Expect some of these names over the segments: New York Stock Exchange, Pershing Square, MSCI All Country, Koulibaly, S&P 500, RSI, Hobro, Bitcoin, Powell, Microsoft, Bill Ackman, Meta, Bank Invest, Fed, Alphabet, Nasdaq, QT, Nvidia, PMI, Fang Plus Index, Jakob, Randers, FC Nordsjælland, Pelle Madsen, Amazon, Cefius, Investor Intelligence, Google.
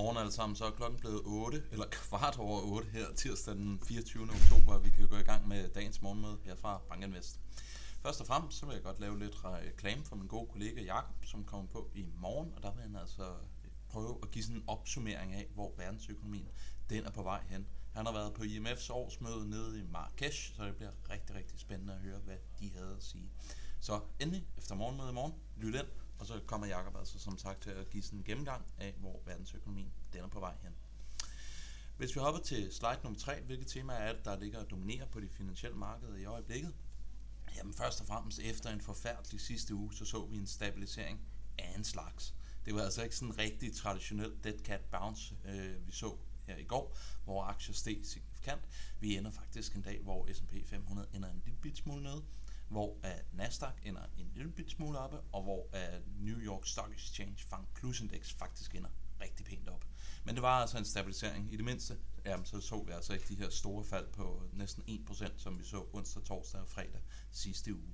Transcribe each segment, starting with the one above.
Godmorgen alle sammen, så er klokken blevet 8, eller kvart over 8 her tirsdag den 24. oktober. Vi kan jo gå i gang med dagens morgenmøde her fra Bank Invest. Først og fremmest så vil jeg godt lave lidt reklame for min gode kollega Jakob, som kommer på i morgen, og der vil han altså prøve at give sådan en opsummering af, hvor verdensøkonomien den er på vej hen. Han har været på IMF's årsmøde nede i Marrakesh, så det bliver rigtig, rigtig spændende at høre, hvad de havde at sige. Så endelig efter morgenmødet i morgen, lyt ind. Og så kommer Jakob altså som sagt til at give sådan en gennemgang af, hvor verdensøkonomien den er på vej hen. Hvis vi hopper til slide nummer 3, hvilke temaer er det, der ligger og dominerer på det finansielle marked i øjeblikket? Jamen først og fremmest efter en forfærdelig sidste uge, så vi en stabilisering af en slags. Det var altså ikke sådan en rigtig traditionel dead cat bounce, vi så her i går, hvor aktier steg signifikant. Vi ender faktisk en dag, hvor S&P 500 ender en lille bit smule ned, hvor Nasdaq ender en lille smule oppe, og hvor New York Stock Exchange Fang Plus Index faktisk ender rigtig pænt op. Men det var altså en stabilisering. I det mindste så vi altså ikke de her store fald på næsten 1%, som vi så onsdag, torsdag og fredag sidste uge.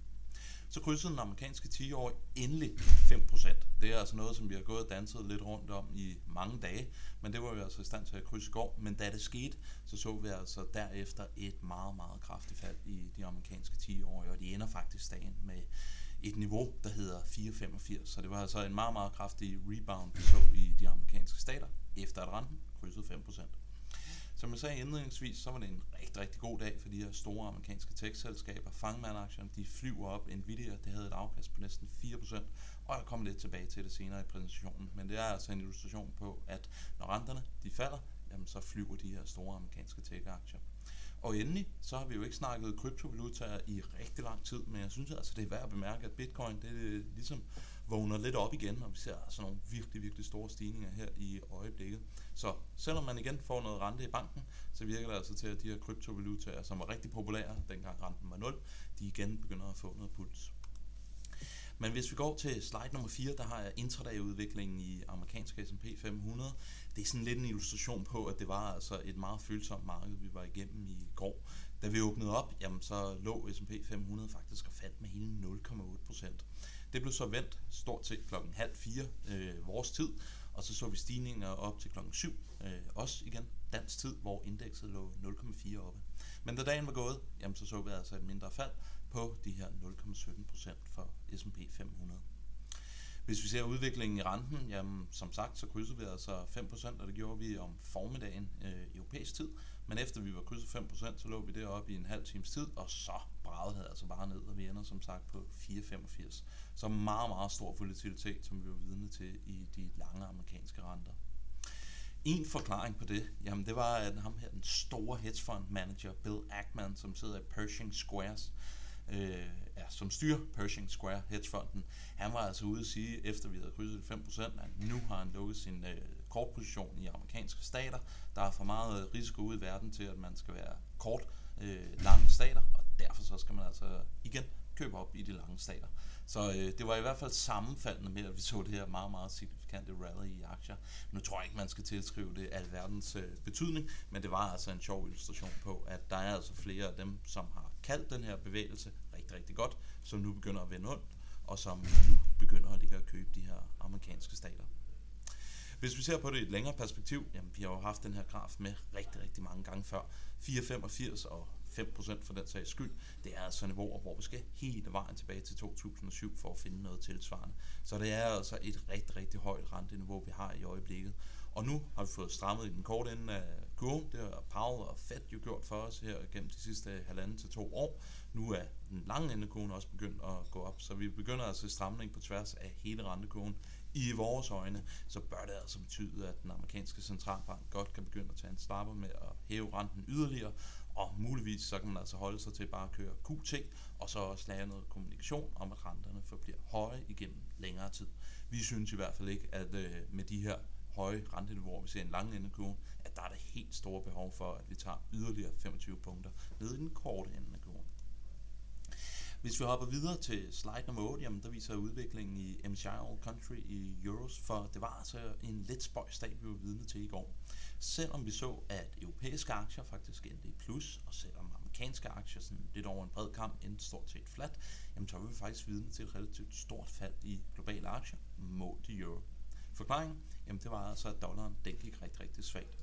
Så krydsede den amerikanske 10-årige endelig 5%. Det er altså noget, som vi har gået og danset lidt rundt om i mange dage, men det var vi altså i stand til at krydse i går. Men da det skete, så vi altså derefter et meget, meget kraftigt fald i de amerikanske 10-årige, og de ender faktisk dagen med et niveau, der hedder 4,85. Så det var altså en meget, meget kraftig rebound, vi så i de amerikanske stater, efter at renten krydsede 5%. Som jeg sagde indledningsvis, så var det en rigtig, rigtig god dag for de her store amerikanske tech-selskaber. Fangman-aktierne, de flyver op. Nvidia, det havde et afkast på næsten 4%, og jeg kommer lidt tilbage til det senere i præsentationen. Men det er altså en illustration på, at når renterne de falder, jamen, så flyver de her store amerikanske tech-aktier. Og endelig, så har vi jo ikke snakket kryptovalutaer i rigtig lang tid, men jeg synes altså, det er værd at bemærke, at Bitcoin, det ligesom vågner lidt op igen, og vi ser altså nogle virkelig, virkelig store stigninger her i øjeblikket. Så selvom man igen får noget rente i banken, så virker det altså til, at de her kryptovalutaer, som var rigtig populære, dengang renten var 0, de igen begynder at få noget puls. Men hvis vi går til slide nummer 4, der har jeg intraday-udviklingen i amerikanske S&P 500. Det er sådan lidt en illustration på, at det var altså et meget følsomt marked, vi var igennem i går. Da vi åbnede op, jamen, så lå S&P 500 faktisk og faldt med hele 0,8%. Det blev så vendt stort set klokken 3:30 vores tid, og så vi stigninger op til klokken 7, også igen dansk tid, hvor indekset lå 0,4 oppe. Men da dagen var gået, jamen, så vi altså et mindre fald på de her 0,17% for S&P 500. Hvis vi ser udviklingen i renten, jamen, som sagt, så krydsede vi altså 5%, og det gjorde vi om formiddagen europæisk tid. Men efter vi var krydset 5%, så lå vi deroppe i en halv times tid, og så bragede det altså bare ned, og vi ender som sagt på 4,85. Så meget, meget stor volatilitet, som vi var vidne til i de lange amerikanske renter. En forklaring på det, jamen det var at ham her, den store hedgefondmanager Bill Ackman, som sidder i Pershing Square, som styrer Pershing Square hedgefonden. Han var altså ude at sige, efter vi havde krydset 5%, at nu har han lukket sin kortposition i amerikanske stater. Der er for meget risiko ude i verden til, at man skal være kort lange stater, og derfor så skal man altså igen købe op i de lange stater. Så det var i hvert fald sammenfaldende med, at vi så det her meget, meget signifikante rally i aktier. Nu tror jeg ikke, man skal tilskrive det alverdens betydning, men det var altså en sjov illustration på, at der er altså flere af dem, som har kaldt den her bevægelse rigtig, rigtig godt, som nu begynder at vende ondt, og som nu begynder at ligge og købe de her amerikanske stater. Hvis vi ser på det i et længere perspektiv, jamen vi har jo haft den her graf med rigtig, rigtig mange gange før. 4,85 og 5% for den sags skyld, det er altså niveauer, hvor vi skal hele vejen tilbage til 2007 for at finde noget tilsvarende. Så det er altså et rigtig, rigtig højt renteniveau, vi har i øjeblikket. Og nu har vi fået strammet i den korte ende af kurven. Det har Powell og Fed jo gjort for os her gennem de sidste 1,5 til 2 år. Nu er den lange ende af kurven også begyndt at gå op, så vi begynder altså stramning på tværs af hele rentekurven. I vores øjne, så bør det altså betyde, at den amerikanske centralbank godt kan begynde at tage en slapper med at hæve renten yderligere, og muligvis så kan man altså holde sig til bare at køre QT, og så også lave noget kommunikation om, at renterne forbliver høje igennem længere tid. Vi synes i hvert fald ikke, at med de her høje renteniveauer, vi ser en lang ende af kurven, at der er det helt store behov for, at vi tager yderligere 25 punkter ned i den korte ende af kurven. Hvis vi hopper videre til slide nummer 8, jamen der viser udviklingen i MSCI All Country i euros, for det var altså en lidt spøjs dag, vi var vidne til i går. Selvom vi så, at europæiske aktier faktisk endte i plus, og selvom amerikanske aktier sådan lidt over en bred kamp endte stort set flat, jamen så var vi faktisk vidne til et relativt stort fald i globale aktier målt i euro. Forklaringen? jamen det var altså, at dollaren den gik rigtig, rigtig svagt.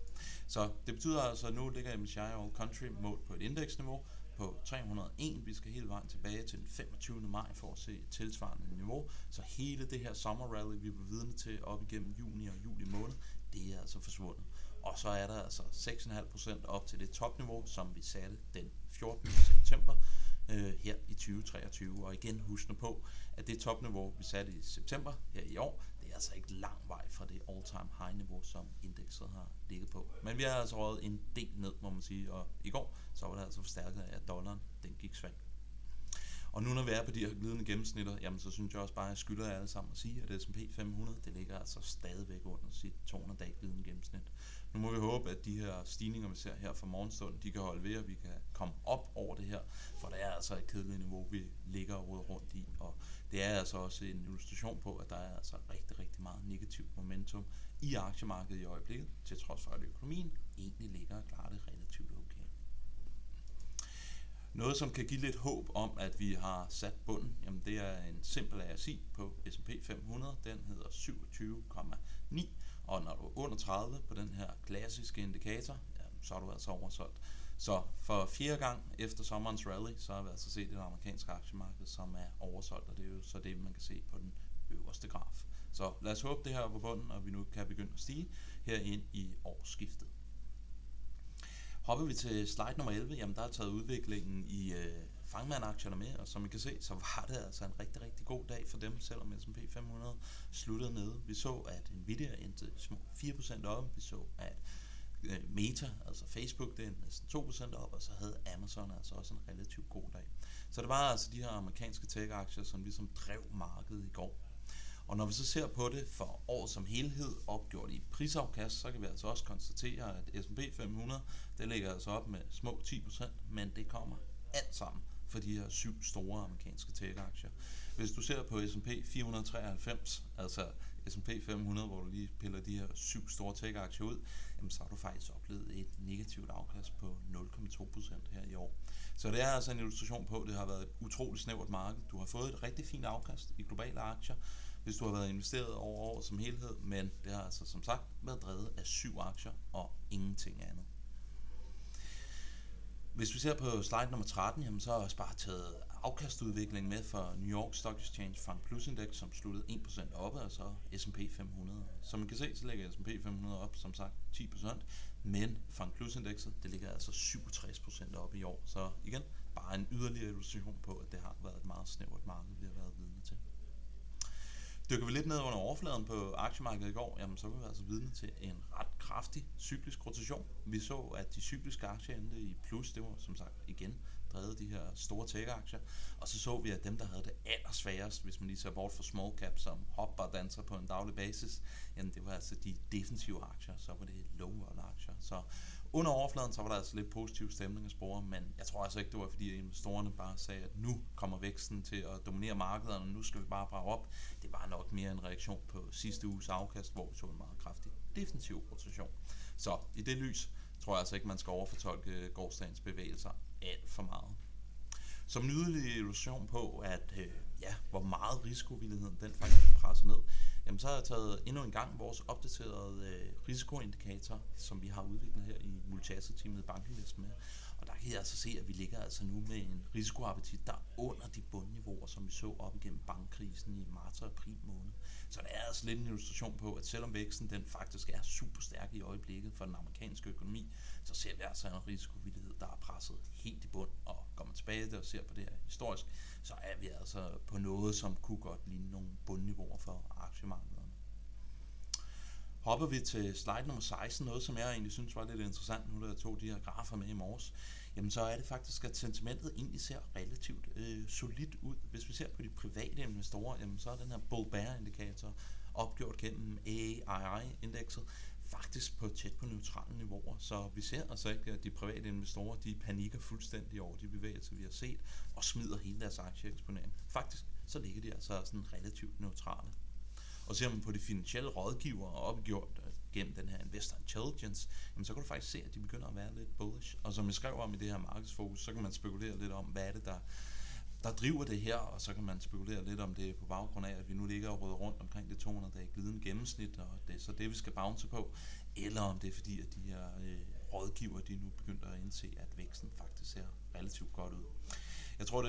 Så det betyder altså, at nu ligger MSCI All Country målt på et indeksniveau på 301. Vi skal hele vejen tilbage til den 25. maj for at se et tilsvarende niveau. Så hele det her summer rally, vi var vidne til op igennem juni og juli måned, det er altså forsvundet. Og så er der altså 6,5% op til det topniveau, som vi satte den 14. september her i 2023. Og igen husk nu på, at det topniveau, vi satte i september her i år, det er altså ikke lang vej fra det all-time high-niveau, som indekset har ligget på. Men vi har altså røget en del ned, må man sige, og i går så var det altså forstærket af, at dollaren den gik svagt. Og nu når vi er på de her glidende gennemsnitter, jamen så synes jeg også bare, at jeg skylder jer alle sammen at sige, at S&P 500 det ligger altså stadigvæk under sit 200-dag glidende gennemsnit. Nu må vi håbe, at de her stigninger, vi ser her fra morgenstunden, de kan holde ved, og vi kan komme op over det her, for der er altså et kedeligt niveau, vi ligger og roder rundt i, og det er altså også en illustration på, at der er altså rigtig, rigtig meget negativt momentum i aktiemarkedet i øjeblikket, til trods for, at økonomien egentlig ligger og klarer det relativt okay. Noget, som kan give lidt håb om, at vi har sat bunden, jamen det er en simpel RSI på S&P 500, den hedder 27,9, og når du er under 30 på den her klassiske indikator, jamen, så er du altså oversolgt. Så for fjerde gang efter sommerens rally, så har vi altså set det amerikanske aktiemarked, som er oversolgt, og det er jo så det, man kan se på den øverste graf. Så lad os håbe det her på bunden, og vi nu kan begynde at stige herind i årsskiftet. Hopper vi til slide nummer 11, jamen der har taget udviklingen i fangmandaktierne med, og som I kan se, så var det altså en rigtig, rigtig god dag for dem, selvom S&P 500 sluttede nede. Vi så, at Nvidia endte små 4% op, vi så, at Meta, altså Facebook, det endte næsten 2% op, og så havde Amazon altså også en relativt god dag. Så det var altså de her amerikanske tech-aktier, som ligesom drev markedet i går. Og når vi så ser på det for år som helhed opgjort i prisafkast, så kan vi altså også konstatere, at S&P 500 det ligger altså op med små 10%, men det kommer alt sammen for de her 7 store amerikanske tech-aktier. Hvis du ser på S&P 493, altså S&P 500, hvor du lige piller de her 7 store tech-aktier ud, jamen så har du faktisk oplevet et negativt afkast på 0,2% her i år. Så det er altså en illustration på, at det har været et utroligt snævert marked. Du har fået et rigtig fint afkast i globale aktier, hvis du har været investeret over år som helhed, men det har altså som sagt været drevet af 7 aktier og ingenting andet. Hvis vi ser på slide nummer 13, jamen så har jeg også bare taget afkastudviklingen med for New York Stock Exchange Fang Plus Index, som sluttede 1% oppe, og så S&P 500. Som I kan se, så ligger S&P 500 op, som sagt 10%, men Fang Plus Indexet, det ligger altså 67% oppe i år. Så igen, bare en yderligere illustration på, at det har været et meget snævert marked, vi har været vidne til. Dykker vi lidt ned under overfladen på aktiemarkedet i går, jamen så var vi altså vidne til en ret kraftig cyklisk rotation. Vi så, at de cykliske aktier endte i plus, det var som sagt igen drevet de her store tech-aktier, og så vi, at dem, der havde det allersværest, hvis man lige ser bort fra small cap, som hopper og danser på en daglig basis, jamen det var altså de defensive aktier, så var det low-vol-aktier. Så under overfladen, så var der altså lidt positiv stemning at spore, men jeg tror altså ikke, det var fordi investorerne bare sagde, at nu kommer væksten til at dominere markedet, og nu skal vi bare brage op. Det var nok mere en reaktion på sidste uges afkast, hvor vi så en meget kraftig defensiv rotation. Så i det lys tror jeg altså ikke, man skal overfortolke gårsdagens bevægelser alt for meget. Som en yderlig illustration på, at hvor meget risikovilligheden den faktisk presser ned, jamen så har jeg taget endnu en gang vores opdaterede risikoindikator, som vi har udviklet her i multiasset-teamet i Bank Invest med. Og der kan I altså se, at vi ligger altså nu med en risikoappetit, der er under de bundniveauer, som vi så op igennem bankkrisen i marts og april måned. Så der er altså lidt en illustration på, at selvom væksten den faktisk er super stærk i øjeblikket for den amerikanske økonomi, så ser vi altså en risikovillighed, der er presset helt i bund, og går man tilbage der og ser på det her historisk, så er vi altså på noget, som kunne godt ligne nogle bundniveauer for aktiemarkederne. Hopper vi til slide nummer 16, noget som jeg egentlig synes var lidt interessant, nu da jeg tog de her grafer med i morges, jamen så er det faktisk, at sentimentet egentlig ser relativt solidt ud. Hvis vi ser på de private investorer, jamen så er den her Bull Bear indikator opgjort gennem AII-indekset faktisk på tæt på neutrale niveauer, så vi ser altså ikke, at de private investorer, de panikker fuldstændig over de bevægelser, vi har set, og smider hele deres aktieeksponering. Faktisk, så ligger de altså sådan relativt neutrale. Og ser man på de finansielle rådgivere opgjort gennem den her Investor Intelligence, jamen så kan du faktisk se, at de begynder at være lidt bullish. Og som jeg skrev om i det her markedsfokus, så kan man spekulere lidt om, hvad er det, der der driver det her, og så kan man spekulere lidt om det på baggrund af, at vi nu ligger og røder rundt omkring det 200-dage glidende gennemsnit, og det er så det, vi skal bounce på, eller om det er fordi, at de her rådgiver, de nu begynder at indse, at væksten faktisk ser relativt godt ud. Jeg tror,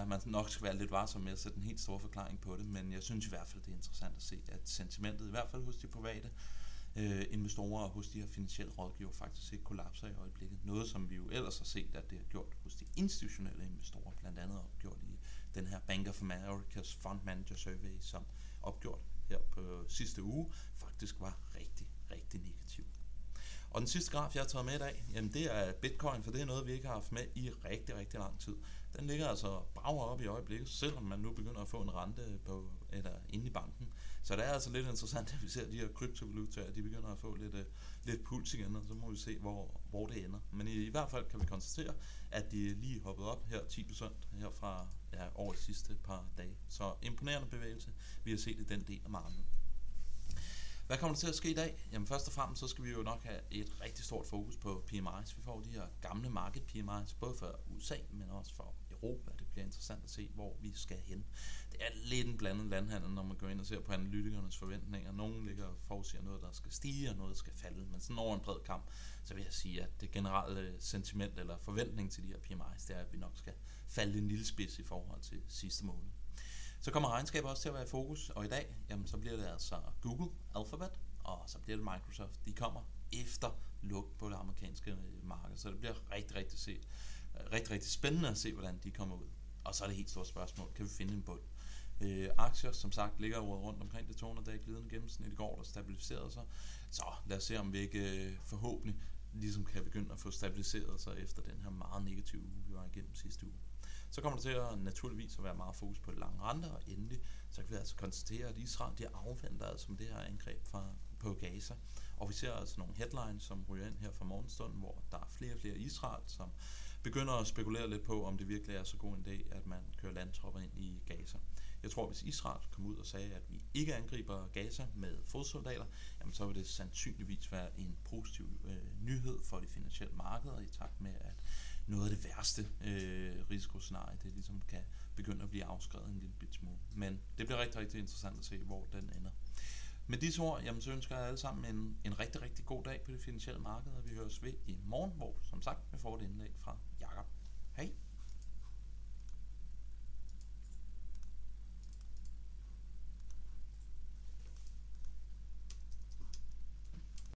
at man nok skal være lidt varsom med at sætte en helt stor forklaring på det, men jeg synes i hvert fald, det er interessant at se, at sentimentet, i hvert fald hos de private investorer og hos de her finansielle rådgiver, faktisk ikke kollapser i øjeblikket. Noget, som vi jo ellers har set, at det har gjort hos de institutionelle investorer, blandt andet opgjort i den her Bank of America's Fund Manager Survey, som opgjort her på sidste uge, faktisk var rigtig, rigtig negativ. Og den sidste graf, jeg har taget med i dag, jamen det er Bitcoin, for det er noget, vi ikke har haft med i rigtig, rigtig lang tid. Den ligger altså brager op i øjeblikket, selvom man nu begynder at få en rente på, eller inde i banken. Så det er altså lidt interessant, at vi ser de her kryptovalutaer, de begynder at få lidt puls igen, og så må vi se, hvor det ender. Men i hvert fald kan vi konstatere, at de lige hoppet op her 10% her fra over de sidste par dage. Så imponerende bevægelse, vi har set i den del af markedet. Hvad kommer der til at ske i dag? Jamen først og fremmest, så skal vi jo nok have et rigtig stort fokus på PMI's. Vi får de her gamle market PMI's, både for USA, men også for Europa. Det bliver interessant at se, hvor vi skal hen. Det er lidt en blandet landhandel, når man går ind og ser på analytikernes forventninger. Nogle ligger og forudsiger noget, der skal stige, og noget skal falde. Men sådan over en bred kamp, så vil jeg sige, at det generelle sentiment eller forventning til de her PMI's, det er, at vi nok skal falde en lille spids i forhold til sidste måned. Så kommer regnskaber også til at være i fokus, og i dag, jamen, så bliver det altså Google, Alphabet, og så bliver det Microsoft. De kommer efter luk på det amerikanske marked, så det bliver rigtig, rigtig spændende at se, hvordan de kommer ud. Og så er det helt stort spørgsmål, kan vi finde en bund? Aktier, som sagt, ligger rundt omkring det 200-dage glidende gennemsnit i går, der stabiliserede sig. Så lad os se, om vi ikke forhåbentlig ligesom kan begynde at få stabiliseret sig efter den her meget negative uge, vi var igennem sidste uge. Så kommer der til at naturligvis at være meget fokus på det lange rente, og endelig så kan vi altså konstatere, at Israel de afventer altså det her angreb på Gaza. Og vi ser altså nogle headlines, som ryger ind her fra morgenstunden, hvor der er flere og flere Israel, som begynder at spekulere lidt på, om det virkelig er så god en idé, at man kører landtropper ind i Gaza. Jeg tror, hvis Israel kom ud og sagde, at vi ikke angriber Gaza med fodsoldater, jamen så vil det sandsynligvis være en positiv nyhed for de finansielle markeder, i takt med, at noget af det værste risikoscenarie, det ligesom kan begynde at blive afskrevet en lille bit smule. Men det bliver rigtig, rigtig interessant at se, hvor den ender. Med disse ord, jamen, så ønsker jeg alle sammen en rigtig, rigtig god dag på det finansielle marked, og vi høres ved i morgen, hvor som sagt, vi får et indlæg fra Jakob. Hej!